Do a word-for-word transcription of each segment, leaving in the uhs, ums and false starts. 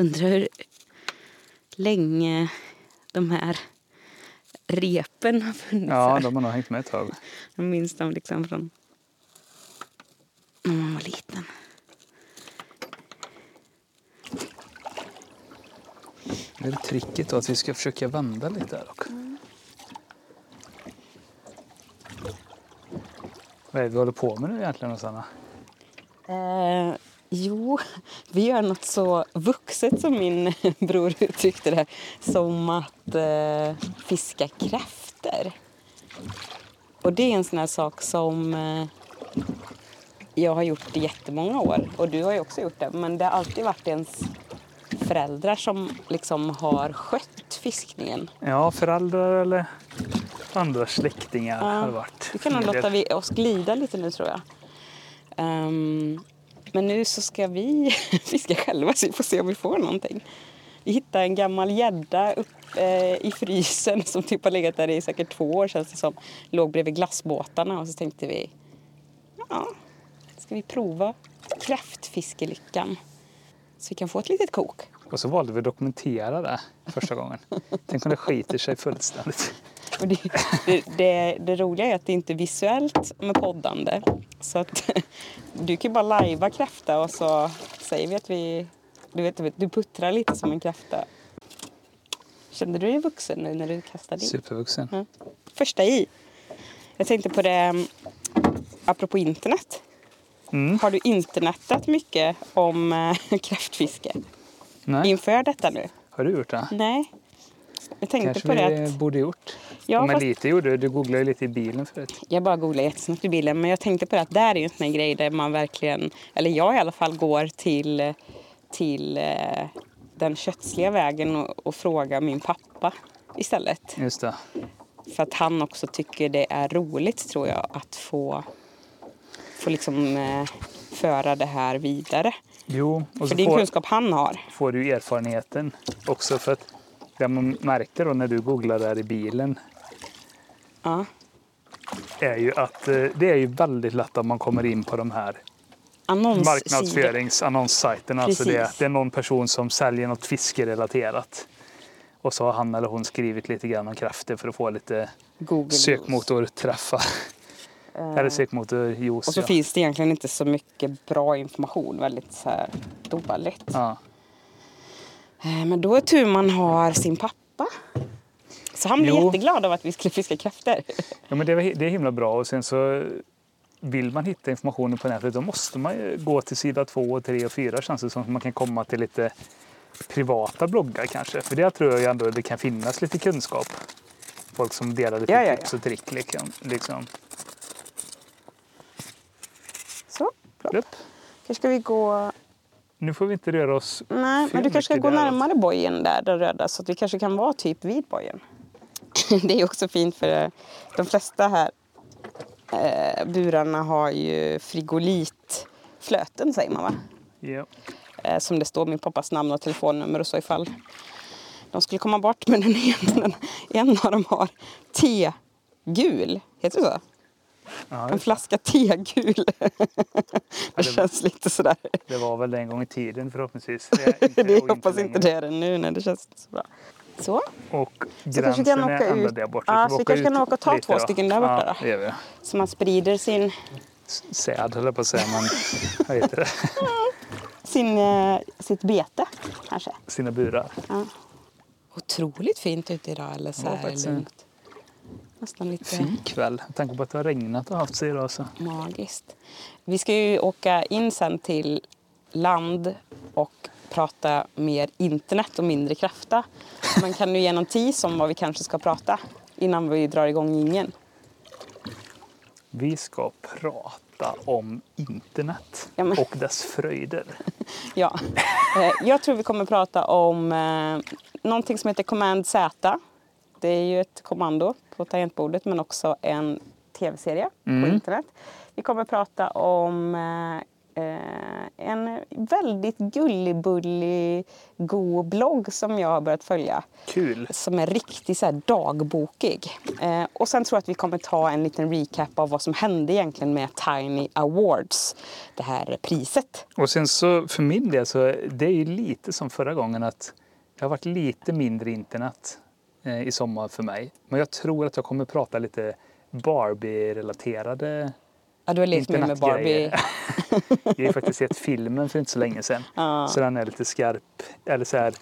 Undrar hur länge de här repen har funnits. Ja, de har nog hängt med ett tag. Jag minns dem liksom från när man var liten. Det är tricket då att vi ska försöka vända lite här också. Mm. Vad är det vi håller på med nu egentligen, Sanna? Eh, jo, vi gör något så vuxet som min bror uttryckte det här. Som att eh, fiska kräfter. Och det är en sån här sak som eh, jag har gjort i jättemånga år. Och du har ju också gjort det. Men det har alltid varit ens föräldrar som liksom har skött fiskningen. Ja, föräldrar eller andra släktingar ja, har varit. Du kan nog låta vi oss glida lite nu tror jag. Um, men nu så ska vi fiska själva så vi får se om vi får någonting. Vi hittade en gammal gädda upp eh, i frysen som typ har legat där i säkert två år känns det som. Låg bredvid glassbåtarna och så tänkte vi ja, ska vi prova kräftfiskelyckan så vi kan få ett litet kok. Och så valde vi att dokumentera det första gången. Tänk om det skiter sig fullständigt. Och det, det, det, det roliga är att det inte är visuellt med poddande. Så att du kan bara lajva kräfta och så säger vi att vi... Du vet, du puttrar lite som en kräfta. Kände du dig vuxen nu när du kastade in? Supervuxen. Ja. Första i. Jag tänkte på det apropå internet. Mm. Har du internetat mycket om äh, kräftfiske? Nej. Inför detta nu? Har du gjort det? Nej. Jag tänkte kanske på det. Kanske vi borde gjort. Ja, men fast... lite gjorde du. Du googlade ju lite i bilen förut. Jag bara googlade jättesnabbt i bilen. Men jag tänkte på det att där är ju en sån här grej där man verkligen... Eller jag i alla fall går till, till eh, den kötsliga vägen och, och frågar min pappa istället. Just det. För att han också tycker det är roligt tror jag att få... Får liksom eh, föra det här vidare. Jo, och för det är kunskap han har. Får du erfarenheten också för att det man märkte då när du googlade där i bilen ja. Är ju att eh, det är ju väldigt lätt att man kommer in på de här annons- marknadsföringsannonssajterna. Alltså det, det är någon person som säljer något fiskerelaterat. Och så har han eller hon skrivit lite grann om kraften för att få lite Google sökmotorträffar. Juice, och så ja. Finns det egentligen inte så mycket bra information. Väldigt så här dåligt. Ja. Men då är tur man har sin pappa. Så han blir jo. jätteglad av att vi skulle fiska kräftor. Ja, men det är, det är himla bra. Och sen så vill man hitta informationen på nätet. Då måste man ju gå till sida två, och tre och fyra. Känns det som att man kan komma till lite privata bloggar kanske. För det tror jag ändå det kan finnas lite kunskap. Folk som delar lite ja, ja, ja. tips och trick liksom. Kanske ska vi gå... Nu får vi inte röra oss... Nej, men du kanske ska gå där. Närmare bojen där, den röda. Så att vi kanske kan vara typ vid bojen. Det är också fint för de flesta här eh, burarna har ju frigolitflöten, säger man va? Ja. Eh, som det står min pappas namn och telefonnummer och så ifall de skulle komma bort. Men den ena, en av dem har tegul, heter det så? Ja, en flaska tegul. Det känns lite sådär. Det var väl en gång i tiden förhoppningsvis. Jag hoppas inte det är det nu när det känns så bra. Så. Och gränsen så är ända ut. Där borta. Ja, så vi kanske kan åka och ta två stycken där borta ja, då. Så man sprider sin... Säd höll jag på att säga. Man... Vad heter det? sin, sitt bete kanske. Sina burar. Ja. Otroligt fint ute idag. Eller så här ja, lugnt. Nästan lite... Fin kväll. Jag tänker på att det har regnat och haft sig idag. Så. Magiskt. Vi ska ju åka in sen till land och prata mer internet och mindre kräfta. Man kan ju ge någon tis om vad vi kanske ska prata innan vi drar igång ingen. Vi ska prata om internet ja, men... och dess fröjder. Ja. Jag tror vi kommer prata om eh, någonting som heter Command Z. Det är ju ett kommando på tangentbordet men också en tv-serie mm. på internet. Vi kommer prata om eh, en väldigt gullibullig, god blogg som jag har börjat följa. Kul! Som är riktigt så här dagbokig. Eh, och sen tror jag att vi kommer ta en liten recap av vad som hände egentligen med Tiny Awards, det här priset. Och sen så för min del så det är ju lite som förra gången att det har varit lite mindre internet eh, i sommar för mig. Men jag tror att jag kommer prata lite Barbie-relaterade. Ja, du har levt med, med Barbie. Jag har faktiskt sett filmen för inte så länge sedan. Ah. Så den är lite skarp. Eller så här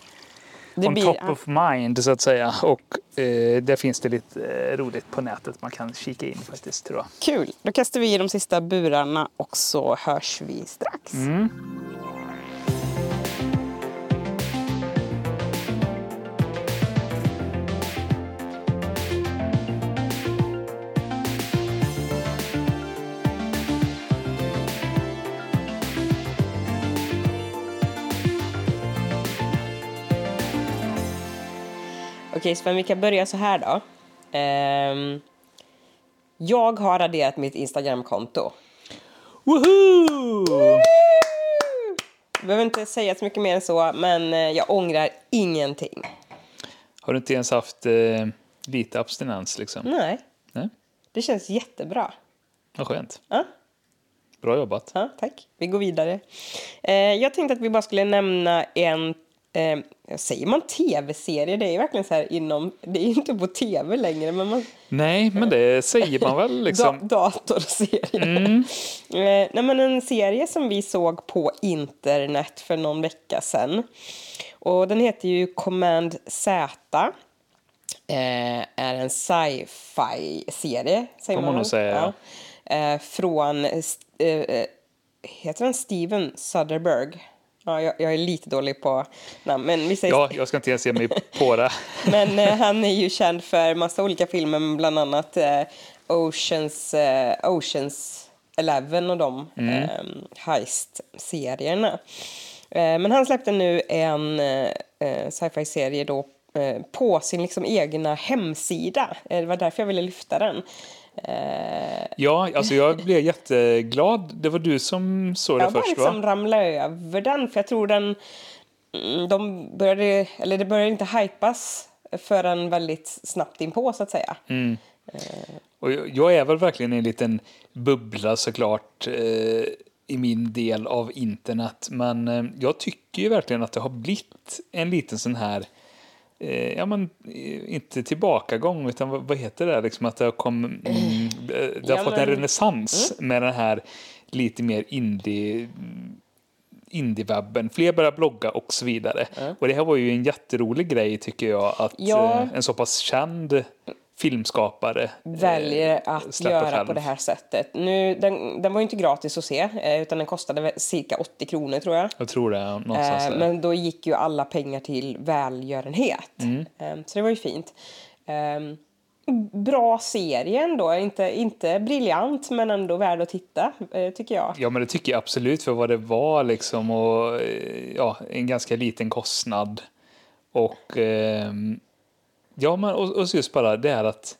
on blir, top ah. of mind så att säga. Och eh, där finns det lite eh, roligt på nätet. Man kan kika in faktiskt, tror jag. Kul. Då kastar vi i de sista burarna och så hörs vi strax. Mm. Okej, så vi kan börja så här då. Um, jag har raderat mitt Instagram-konto. Woohoo! Woohoo! Jag behöver inte säga så mycket mer än så, men jag ångrar ingenting. Har du inte ens haft eh, lite abstinens liksom? Nej. Nej. Det känns jättebra. Vad skönt. Ja. Bra jobbat. Ja, tack. Vi går vidare. Eh, jag tänkte att vi bara skulle nämna en... Eh, säger man tv-serie? Det är ju verkligen så här inom... Det är ju inte på tv längre, men man... Nej, men det säger man väl liksom. Da- datorserie. Mm. Eh, nej, men en serie som vi såg på internet för någon vecka sedan. Och den heter ju Command Z. Eh, är en sci-fi-serie, säger Får man. man säga, ja. eh, från... Eh, heter den Steven Soderbergh? Ja, jag, jag är lite dålig på namn, men vi säger... Ja, jag ska inte ens se mig på det. Men eh, han är ju känd för massa olika filmer, bland annat eh, Oceans, eh, Oceans Eleven och de mm. eh, heist-serierna. Eh, men han släppte nu en eh, sci-fi-serie då eh, på sin liksom egna hemsida. Eh, det var därför jag ville lyfta den. Ja, alltså jag blev jätteglad. Det var du som såg det först, va? Jag bara liksom ramlade över den, för jag tror den de började, eller det började inte hypas förrän väldigt snabbt inpå, så att säga. Mm. Och jag är väl verkligen en liten bubbla såklart i min del av internet, men jag tycker ju verkligen att det har blivit en liten sån här... Ja, men inte tillbakagång, utan vad heter det liksom, att det har, kom, det har ja, fått men... en renässans mm. med den här lite mer indie indiewebben, fler börjar blogga och så vidare, mm. och det här var ju en jätterolig grej, tycker jag, att ja. en så pass känd filmskapare väljer att göra själv på det här sättet. Nu, den, den var ju inte gratis att se, utan den kostade cirka åttio kronor, tror jag. Jag tror det, någonstans. Eh, men då gick ju alla pengar till välgörenhet. Mm. Eh, så det var ju fint. Eh, bra serie ändå. Inte, inte briljant, men ändå värd att titta, eh, tycker jag. Ja, men det tycker jag absolut, för vad det var liksom, och ja, en ganska liten kostnad. Och... Eh, Ja, men, och, och just bara det är att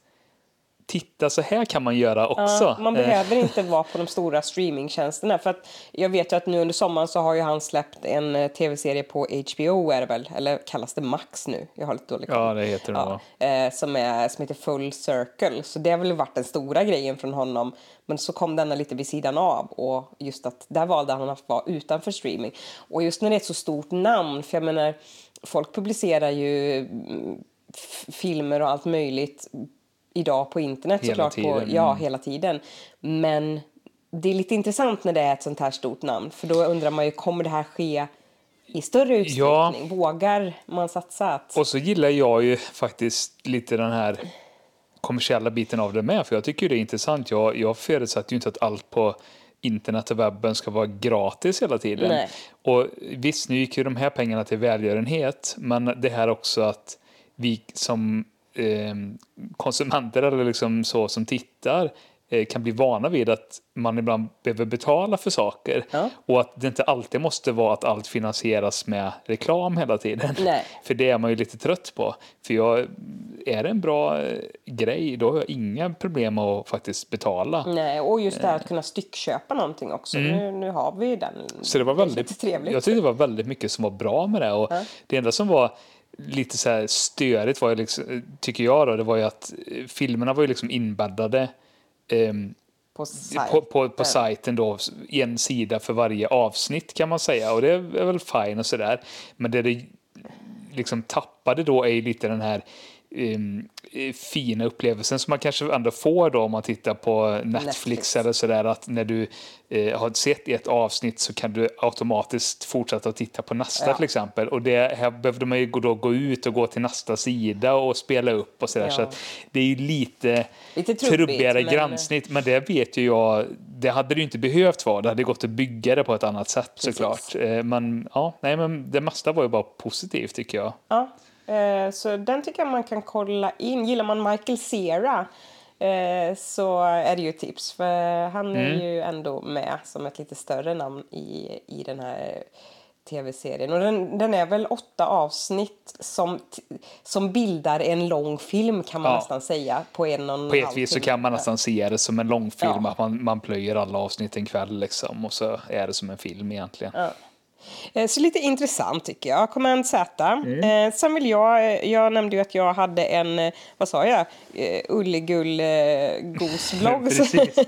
titta, så här kan man göra också. Ja, man behöver inte vara på de stora streamingtjänsterna. För att jag vet ju att nu under sommaren så har ju han släppt en tv-serie på H B O, är det väl? Eller kallas det Max nu? Jag har lite dålig koll. Ja, det heter det. Ja, eh, som, är, som heter Full Circle. Så det har väl varit den stora grejen från honom. Men så kom denna lite vid sidan av. Och just att där valde han att vara utanför streaming. Och just när det är ett så stort namn. För jag menar, folk publicerar ju... filmer och allt möjligt idag på internet hela såklart tiden. På, ja, hela tiden, men det är lite intressant när det är ett sånt här stort namn, för då undrar man ju, kommer det här ske i större utsträckning? Ja. Vågar man satsa? Att... Och så gillar jag ju faktiskt lite den här kommersiella biten av det med, för jag tycker det är intressant. Jag, jag förutsatt ju inte att allt på internet och webben ska vara gratis hela tiden. Nej. Och visst, nu gick ju de här pengarna till välgörenhet, men det här också att vi som eh, konsumenter eller liksom så som tittar kan bli vana vid att man ibland behöver betala för saker. Ja. Och att det inte alltid måste vara att allt finansieras med reklam hela tiden. Nej. För det är man ju lite trött på. För jag, är det en bra grej, då har jag inga problem att faktiskt betala. Nej, och just det här att kunna styckköpa någonting också. Mm. Nu, nu har vi den. Så det var väldigt, det jag tyckte det var väldigt mycket som var bra med det. Och ja. Det enda som var lite så här störigt var liksom, tycker jag då, det var ju att filmerna var ju liksom inbäddade Um, på, på, på, på sajten då, en sida för varje avsnitt kan man säga, och det är väl fine och sådär, men det det liksom tappade då är ju lite den här um, fina upplevelsen som man kanske ändå får då om man tittar på Netflix, Netflix. Eller sådär, att när du eh, har sett ett avsnitt så kan du automatiskt fortsätta att titta på nästa, ja. Till exempel, och det här behövde man ju då gå ut och gå till nästa sida och spela upp och sådär, ja. Så att det är ju lite, lite trubbigare gränssnitt, men det vet ju jag, det hade det ju inte behövt vara, det hade gått att bygga det på ett annat sätt såklart, men ja, nej, men det mesta var ju bara positivt tycker jag. Ja. Så den tycker jag man kan kolla in. Gillar man Michael Cera så är det ju tips. För han är mm. ju ändå med som ett lite större namn i, i den här tv-serien. Och den, den är väl åtta avsnitt som, som bildar en lång film kan man ja. nästan säga. På en och en På ett vis så kan man nästan se det som en lång film. Ja. Att man, man plöjer alla avsnitt en kväll liksom, och så är det som en film egentligen. Ja. Så lite intressant tycker jag. Command Z. Mm. Sen vill jag, jag nämnde ju att jag hade en, vad sa jag, ullegullgosblogg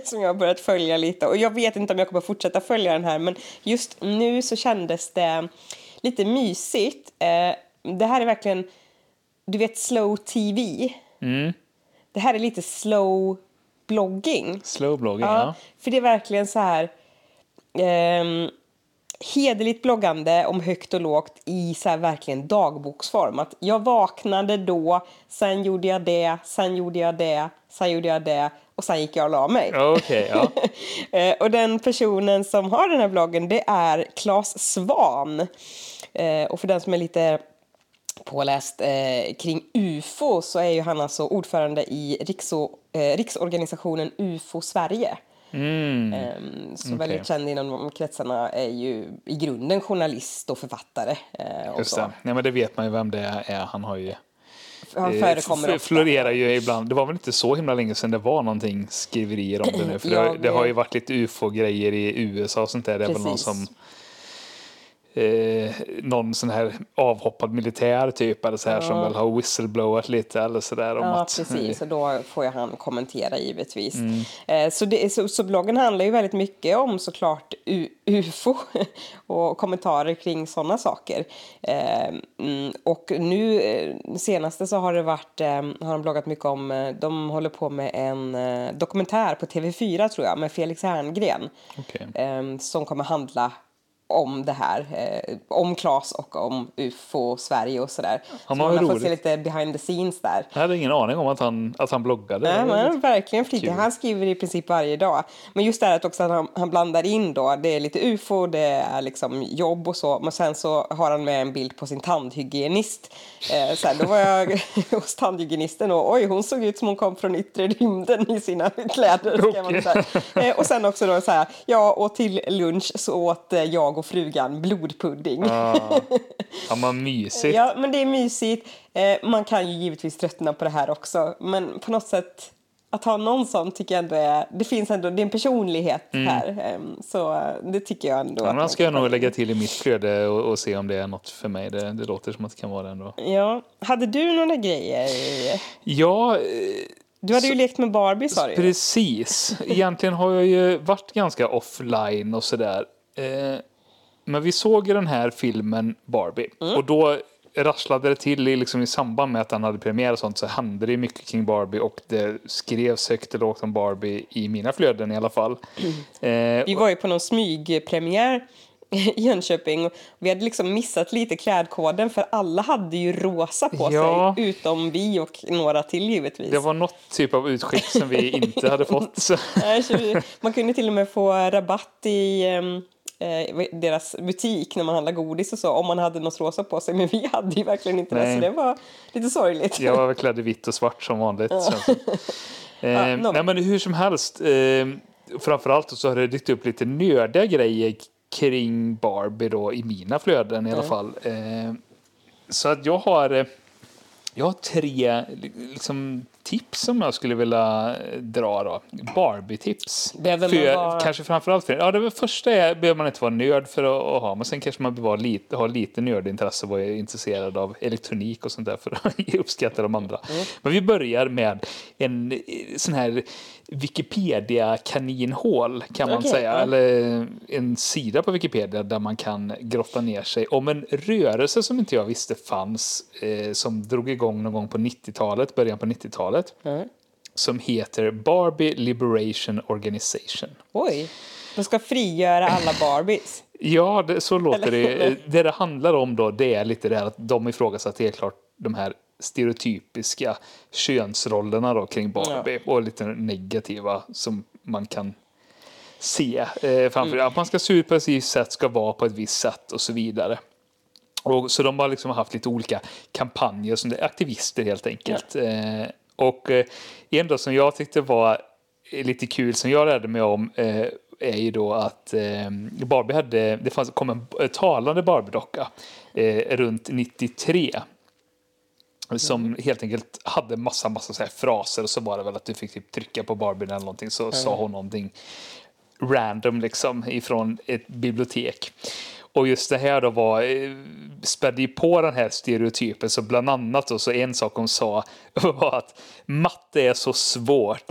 som jag har börjat följa lite. Och jag vet inte om jag kommer fortsätta följa den här, men just nu så kändes det lite mysigt. Det här är verkligen, du vet, slow T V. Mm. Det här är lite slow blogging. Slow blogging, ja. ja. För det är verkligen så här... Um, hederligt bloggande om högt och lågt i så här verkligen dagboksform. Att jag vaknade då, sen gjorde jag det, sen gjorde jag det, sen gjorde jag det och sen gick jag och la mig. Okay, ja. Och den personen som har den här bloggen, det är Claes Svahn. Och för den som är lite påläst eh, kring U F O så är ju han alltså ordförande i Rikso, eh, Riksorganisationen U F O Sverige. Mm. Så okay. väldigt känd inom de kretsarna är ju i grunden journalist och författare. Och just det. Nej, men det vet man ju vem det är. Han har ju han förekommer f- florerar ju ibland. Det var väl inte så himla länge sedan det var någonting skriverier om det nu. För ja, det, har, det har ju varit lite U F O-grejer i U S A och sånt där. Det är precis. Väl någon som Eh, någon sån här avhoppad militär typ eller så här, ja. Som väl har whistleblowat lite eller så där om ja, att... precis, och då får jag han kommentera givetvis. Mm. Eh, så, det, så, så bloggen handlar ju väldigt mycket om såklart U- UFO och kommentarer kring sådana saker. Eh, och nu eh, senaste så har det varit eh, har de bloggat mycket om eh, de håller på med en eh, dokumentär på T V fyra tror jag med Felix Herngren. Okay. Eh, som kommer handla om det här, eh, om Claes och om U F O Sverige och sådär. Ja, så man har fått se lite behind the scenes där. Jag hade ingen aning om att han, att han bloggade. Nej, men han verkligen flitig. Han skriver i princip varje dag. Men just det här att också han, han blandar in då, det är lite U F O, det är liksom jobb och så. Men sen så har han med en bild på sin tandhygienist. Eh, så här, då var jag hos tandhygienisten och oj, hon såg ut som hon kom från yttre rymden i sina kläder. Okay. Man säga. Eh, och sen också då så här, ja, och till lunch så åt eh, jag och frugan blodpudding. Ah, ja, man mysigt. Ja, men det är mysigt. Man kan ju givetvis tröttna på det här också. Men på något sätt, att ha någon sån tycker jag ändå är... Det finns ändå, det är en personlighet mm. här. Så det tycker jag ändå... Ja, man ska jag nog lägga till i mitt flöde och, och se om det är något för mig. Det, det låter som att det kan vara det ändå. Ja. Hade du några grejer? Ja... Du hade ju så, lekt med Barbie, sa du. Precis. Egentligen har jag ju varit ganska offline och sådär. Eh... Men vi såg den här filmen Barbie. Mm. Och då rasslade det till i, liksom, i samband med att han hade premiär och sånt. Så hände det mycket kring Barbie. Och det skrevs högt och lågt om Barbie i mina flöden i alla fall. Mm. Eh, vi var ju på någon smygpremiär i Jönköping. Och vi hade liksom missat lite klädkoden. För alla hade ju rosa på ja. sig. Utom vi och några till givetvis. Det var något typ av utskick som vi inte hade fått. Så. Man kunde till och med få rabatt i... Um, deras butik när man handlar godis och så, om man hade något rosa på sig, men vi hade ju verkligen inte Nej. det, så det var lite sorgligt. Jag var klädd i vitt och svart som vanligt. Ja. Eh, ah, nej, men hur som helst, eh, framförallt så har det dykt upp lite nördiga grejer kring Barbie då, i mina flöden i mm. alla fall. Eh, så att jag har jag har tre liksom, tips som jag skulle vilja dra då. Barbie-tips. För, vara... Kanske framförallt för ja, det första är behöver man inte vara nörd för att, att ha, men sen kanske man behöver lite, ha lite nördintresse och vara intresserad av elektronik och sånt där för att uppskatta de andra. Mm. Men vi börjar med en sån här Wikipedia-kaninhål kan man okay, säga. Ja. Eller en sida på Wikipedia där man kan grotta ner sig om en rörelse som inte jag visste fanns eh, som drog igång någon gång på nittiotalet, början på nittiotalet. Mm. Som heter Barbie Liberation Organization. Oj, de ska frigöra alla Barbies. Ja, det, så låter det. Det det handlar om då, det är lite det här att de ifrågasätter helt klart de här stereotypiska könsrollerna då kring Barbie. Ja. Och lite negativa som man kan se. Eh, framför mm. Att man ska se ut på ett visst sätt, ska vara på ett visst sätt och så vidare. Och, så de har liksom haft lite olika kampanjer som det aktivister helt enkelt. Ja. Eh, Och en dag som jag tyckte var lite kul som jag lärde mig om är ju då att Barbie hade, det fanns, kom en talande Barbie-docka runt nittiotre som helt enkelt hade massa, massa så här fraser och så var det väl att du fick typ trycka på Barbie eller någonting så mm. sa hon någonting random liksom ifrån ett bibliotek. Och just det här då var spädde på den här stereotypen så bland annat då, så en sak hon sa var att matte är så svårt.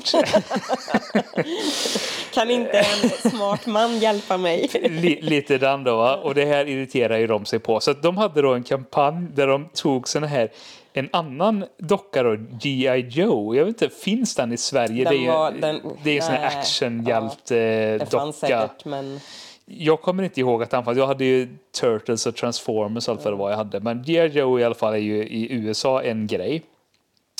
Kan inte en smart man hjälpa mig? L- lite den då va? Och det här irriterar ju de sig på. Så att de hade då en kampanj där de tog såna här en annan docka då, G I Joe. Jag vet inte, finns den i Sverige? Den det är, var, den, det är en sån här actionhjälte ja, docka. Det fanns säkert, men... Jag kommer inte ihåg att anfall. Jag hade ju Turtles och Transformers och allt vad det var jag hade. Men G I Joe i alla fall är ju i U S A en grej.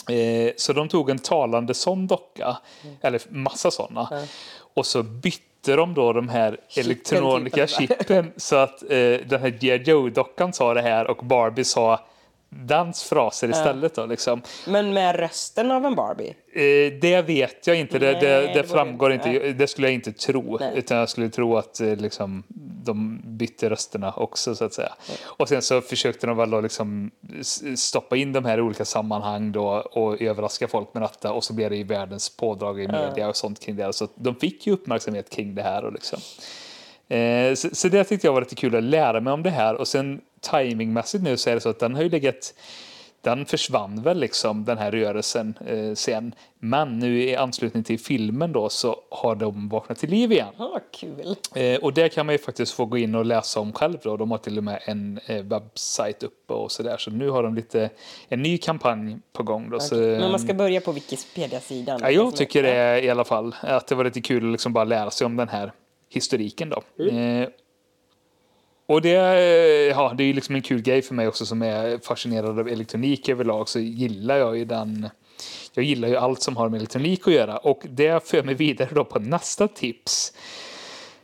Eh, så de tog en talande sån docka. Mm. Eller massa sådana. Mm. Och så bytte de då de här elektroniska chippen. Så att eh, den här G I Joe-dockan sa det här och Barbie sa dansfraser istället då liksom. Men med rösten av en Barbie? Eh, det vet jag inte. Det, nej, det, det, det framgår inte. inte. Det skulle jag inte tro. Nej. Utan jag skulle tro att liksom, de bytte rösterna också så att säga. Nej. Och sen så försökte de väl då, liksom, stoppa in de här i olika sammanhang då, och överraska folk med detta. Och så blev det i världens pådrag i media mm. och sånt kring det. Så de fick ju uppmärksamhet kring det här. Och liksom. eh, så, så det tyckte jag var lite kul att lära mig om det här. Och sen timingmässigt nu så är det så att den har ju legat, den försvann väl liksom den här rörelsen eh, sen, men nu i anslutning till filmen då så har de vaknat till liv igen. Ah, kul. Eh, och det kan man ju faktiskt få gå in och läsa om själv då. De har till och med en eh, webbsajt uppe och sådär, så nu har de lite en ny kampanj på gång då. Okay. Så, men man ska börja på Wikipedia-sidan. Ja, jag tycker det är, i alla fall att det var lite kul att liksom bara lära sig om den här historiken då. Mm. Eh, Och det, ja, det är ju liksom en kul grej för mig också som är fascinerad av elektronik överlag, så gillar jag ju den, jag gillar ju allt som har med elektronik att göra, och det för mig vidare då på nästa tips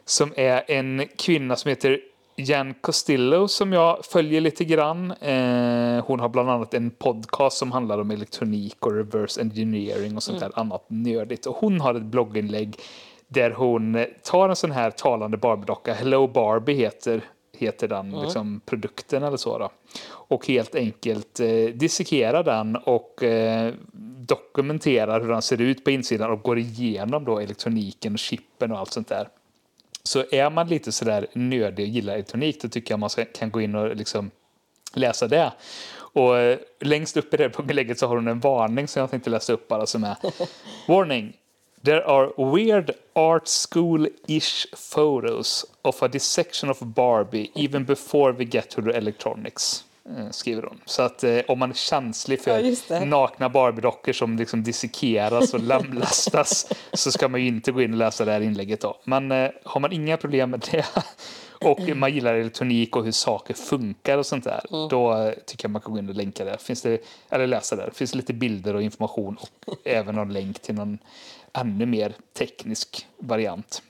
som är en kvinna som heter Jan Costillo som jag följer lite grann. Eh, hon har bland annat en podcast som handlar om elektronik och reverse engineering och sånt där mm. annat nördigt, och hon har ett blogginlägg där hon tar en sån här talande Barbie-docka, Hello Barbie heter heter den mm. liksom, produkten eller så då. Och helt enkelt eh, dissekerar den och eh, dokumenterar hur den ser ut på insidan och går igenom då elektroniken och chippen och allt sånt där. Så är man lite sådär nördig och gillar elektronik, då tycker jag man ska, kan gå in och liksom läsa det. Och eh, längst upp i det blogginlägget så har hon en varning som jag tänkte läsa upp bara, som är warning. There are weird art school-ish photos of a dissection of Barbie even before we get to the electronics, skriver hon. Så att eh, om man är känslig för ja, nakna Barbie-dockor som liksom dissekeras och lamlastas så ska man ju inte gå in och läsa det här inlägget då. Men eh, har man inga problem med det och man gillar elektronik och hur saker funkar och sånt där, mm. då tycker jag man kan gå in och länka där. Finns det, eller läsa där. Finns lite bilder och information och även en länk till någon ännu mer teknisk variant.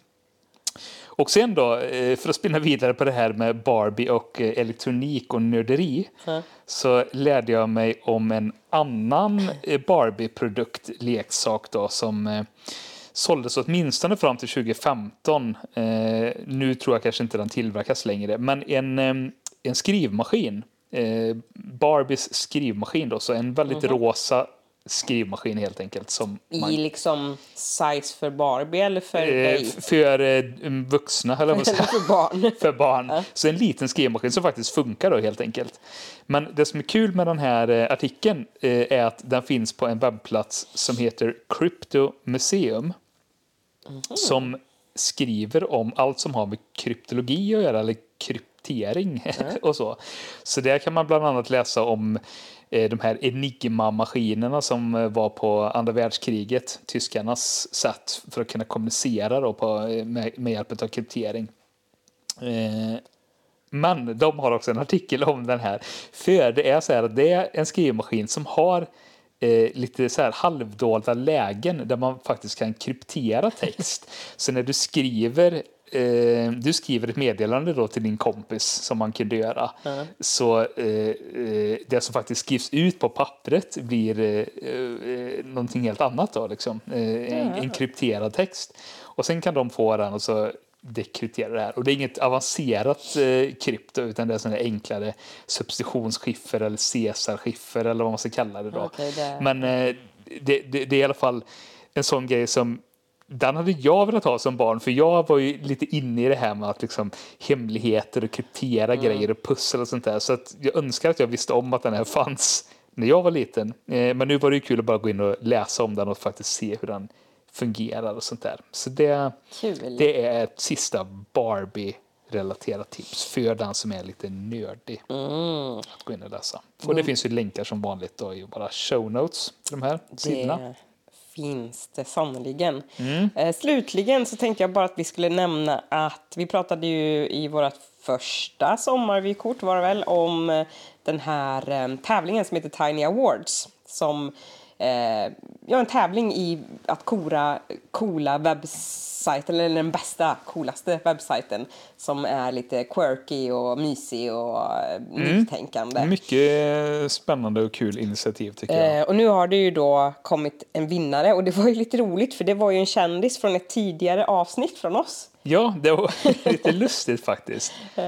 Och sen då, för att spinna vidare på det här med Barbie och elektronik och nörderi, mm. så lärde jag mig om en annan Barbie-produkt, leksak då, som såldes åtminstone fram till tjugo femton. Nu tror jag kanske inte den tillverkas längre, men en, en skrivmaskin. Barbies skrivmaskin då, så en väldigt mm. rosa skrivmaskin helt enkelt. Som I man... liksom size för Barbie eller för eh, dig? För eh, vuxna eller vad för barn. för barn. Ja. Så en liten skrivmaskin som faktiskt funkar då helt enkelt. Men det som är kul med den här eh, artikeln eh, är att den finns på en webbplats som heter Crypto Museum. Mm. Som skriver om allt som har med kryptologi att göra eller kryptering mm. och så. Så där kan man bland annat läsa om de här Enigma-maskinerna som var på andra världskriget, tyskarnas sätt för att kunna kommunicera då på, med, med hjälp av kryptering. Eh, men de har också en artikel om den här. För det är så här att det är en skrivmaskin som har eh, lite så här halvdolda lägen där man faktiskt kan kryptera text. Så när du skriver Eh, du skriver ett meddelande då till din kompis som man kunde göra mm. så eh, det som faktiskt skrivs ut på pappret blir eh, någonting helt annat då liksom, eh, en, en krypterad text, och sen kan de få den och så dekryptera det här, och det är inget avancerat eh, krypto, utan det är sådana enklare substitutionsskiffer eller Caesar-skiffer eller vad man ska kalla det då. Okay, det... men eh, det, det, det är i alla fall en sån grej som den hade jag velat ha som barn, för jag var ju lite inne i det här med att liksom hemligheter och kryptera mm. grejer och pussel och sånt där, så att jag önskar att jag visste om att den här fanns när jag var liten, men nu var det ju kul att bara gå in och läsa om den och faktiskt se hur den fungerar och sånt där. Så det, det är ett sista Barbie-relaterat tips för den som är lite nördig mm. att gå in och läsa. Och mm. det finns ju länkar som vanligt då i bara show notes till de här sidorna. Det... finns det sannoliken. Mm. Eh, slutligen så tänkte jag bara att vi skulle nämna att vi pratade ju i vårt första sommarvykort var det väl om den här eh, tävlingen som heter Tiny Awards, som eh, ja, en tävling i att kora coola webbsajten, eller den bästa, coolaste webbsajten som är lite quirky och mysig och mm. nytänkande. Mycket spännande och kul initiativ tycker jag. Eh, och nu har det ju då kommit en vinnare, och det var ju lite roligt för det var ju en kändis från ett tidigare avsnitt från oss. Ja, det var lite lustigt faktiskt. Eh,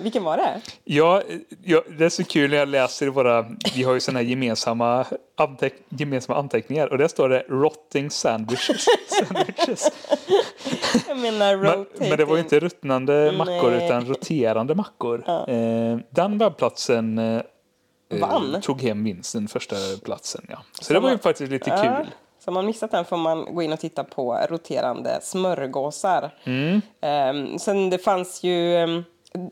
vilken var det? Ja, ja, det är så kul när jag läser våra, vi har ju sådana här gemensamma, anteck, gemensamma anteckningar, och där står det Rotating Sandwiches. sandwiches. Jag menar men, men det var ju inte ruttnande mackor, nej, utan roterande mackor. Ja. Eh, den webbplatsen eh, tog hem vinsten, första platsen. Ja. Så, så det var ju man, faktiskt lite ja. kul. Så om man missat den får man gå in och titta på roterande smörgåsar. Mm. Um, sen det fanns ju... Um,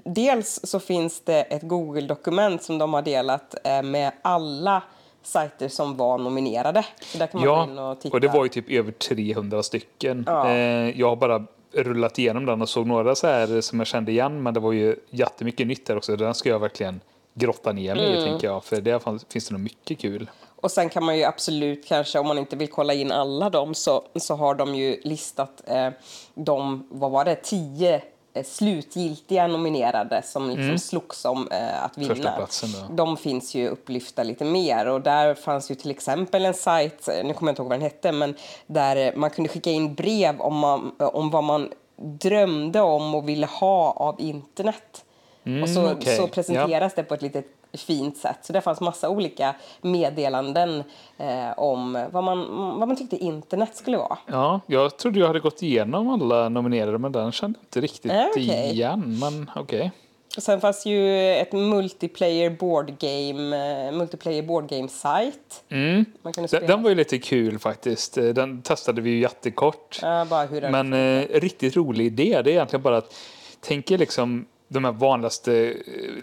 dels så finns det ett Google-dokument som de har delat uh, med alla sajter som var nominerade. Så där kan man ja, gå in och titta. Och det var ju typ över trehundra stycken. Ja. Uh, jag har bara rullat igenom den och såg några så här som jag kände igen. Men det var ju jättemycket nytt där också. Den ska jag verkligen grotta ner mig mm. i, tänker jag. För där fanns, finns det nog mycket kul. Och sen kan man ju absolut kanske, om man inte vill kolla in alla dem, så, så har de ju listat eh, de, vad var det, tio eh, slutgiltiga nominerade som liksom mm. slogs om eh, att vinna. Första platsen då. De finns ju upplyfta lite mer, och där fanns ju till exempel en sajt, nu kommer jag inte ihåg vad den hette, men där man kunde skicka in brev om, man, om vad man drömde om och ville ha av internet. Mm, och så, okay. så presenteras ja. det på ett litet fint sätt. Så det fanns massa olika meddelanden eh, om vad man, vad man tyckte internet skulle vara. Ja, jag trodde jag hade gått igenom alla nominerade, men den kände inte riktigt eh, okay. igen. Men okej. Okay. Sen fanns ju ett multiplayer board game, multiplayer board game sajt. Mm. Man kunde spela. Den, den var ju lite kul faktiskt. Den testade vi ju jättekort. Ja, bara hur det men eh, riktigt rolig idé. Det är egentligen bara att tänka liksom de här vanligaste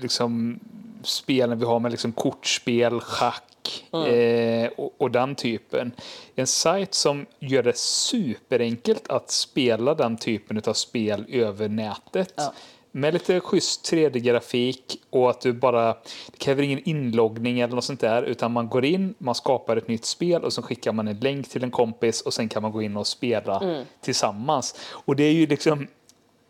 liksom spelen vi har med liksom kortspel, schack mm. eh, och, och den typen. En sajt som gör det superenkelt att spela den typen av spel över nätet. Ja. Med lite schysst tre D-grafik och att du bara, det kräver ingen inloggning eller något sånt där, utan man går in, man skapar ett nytt spel och så skickar man en länk till en kompis och sen kan man gå in och spela mm. tillsammans. Och det är ju liksom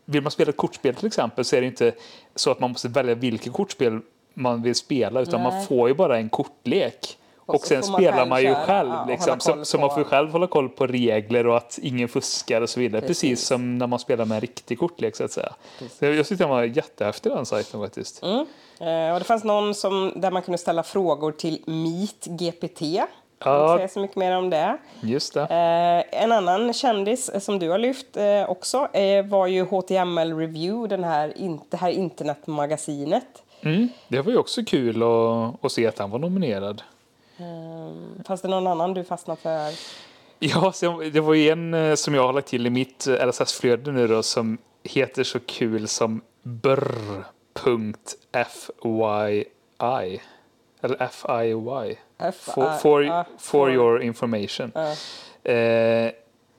vill man spela ett kortspel till exempel så är det inte så att man måste välja vilket kortspel man vill spela, utan Nej. man får ju bara en kortlek. Och, och sen man spelar man ju själv. Ja, liksom. så, så man får ju själv hålla koll på regler och att ingen fuskar och så vidare. Precis, Precis som när man spelar med en riktig kortlek så att säga. Så jag tyckte den var jättehäftig, den sajten faktiskt. Mm. Eh, och det fanns någon som, där man kunde ställa frågor till Meet G P T. Jag kan inte säga så mycket mer om det. Just det. Eh, en annan kändis som du har lyft eh, också eh, var ju H T M L Review, den här, in, det här internetmagasinet. Mm. Det var ju också kul att, att se att han var nominerad. Fanns det någon annan du fastnade för? Ja, det var ju en som jag har lagt till i mitt L S S-flöde nu då, som heter så kul som brr punkt f y i eller f i y for, for, for your information. Uh.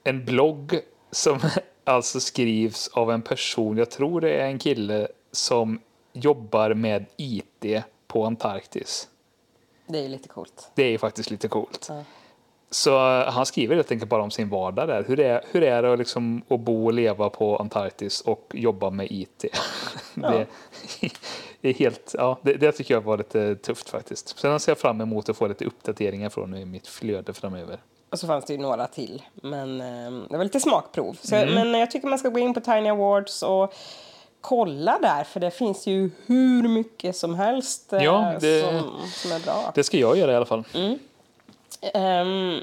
En blogg som alltså skrivs av en person, jag tror det är en kille som jobbar med I T på Antarktis. Det är ju lite coolt. Det är ju faktiskt lite coolt. Ja. Så han skriver helt enkelt bara om sin vardag där. Hur är, hur är det liksom att bo och leva på Antarktis och jobba med I T? Ja. Det, det är helt, ja, det, det tycker jag var lite tufft faktiskt. Sen ser jag fram emot att få lite uppdateringar från nu i mitt flöde framöver. Och så fanns det ju några till. Men det var lite smakprov. Så, mm. Men jag tycker man ska gå in på Tiny Awards och kolla där, för det finns ju hur mycket som helst ja, det, som, som är bra. Det ska jag göra i alla fall. Mm. Um,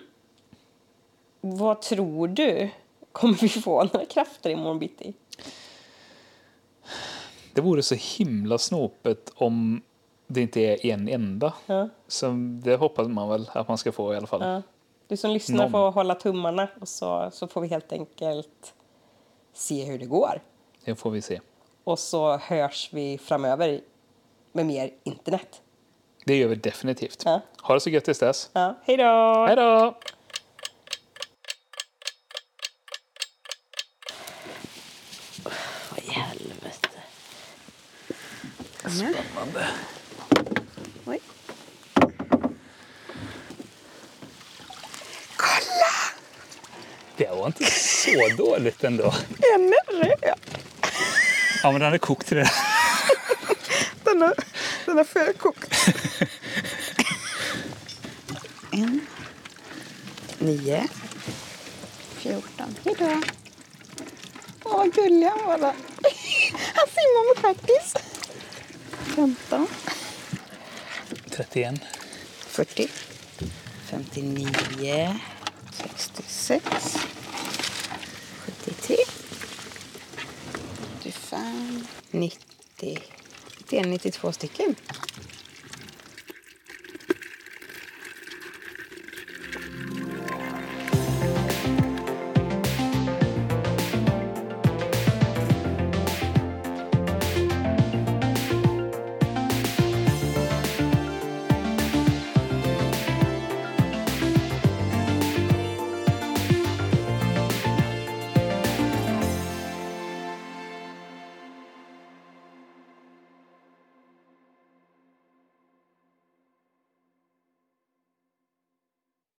vad tror du? Kommer vi få några krafter imorgon bitti? Det vore så himla snopet om det inte är en enda. Ja. Så det hoppas man väl att man ska få i alla fall. Ja. Du som lyssnar Någon. får hålla tummarna och så, så får vi helt enkelt se hur det går. Det får vi se. Och så hörs vi framöver med mer internet. Det gör vi definitivt. Ja. Ha det så gött tills dess. Ja. Hej då! Hej då! Vad i helvete. Spännande. Oj. Kolla! Det var inte så dåligt ändå. Den är röd. Ja, men den är kokt till det. Den är, den är förkokt. En, nio, fjorton. Hejdå. Åh, vad gullig han var där. Han simmar mot faktiskt. femton. trettioen. fyrtio. femtionio. sextiosex. sjuttiotre. nittio, det är nittiotvå stycken.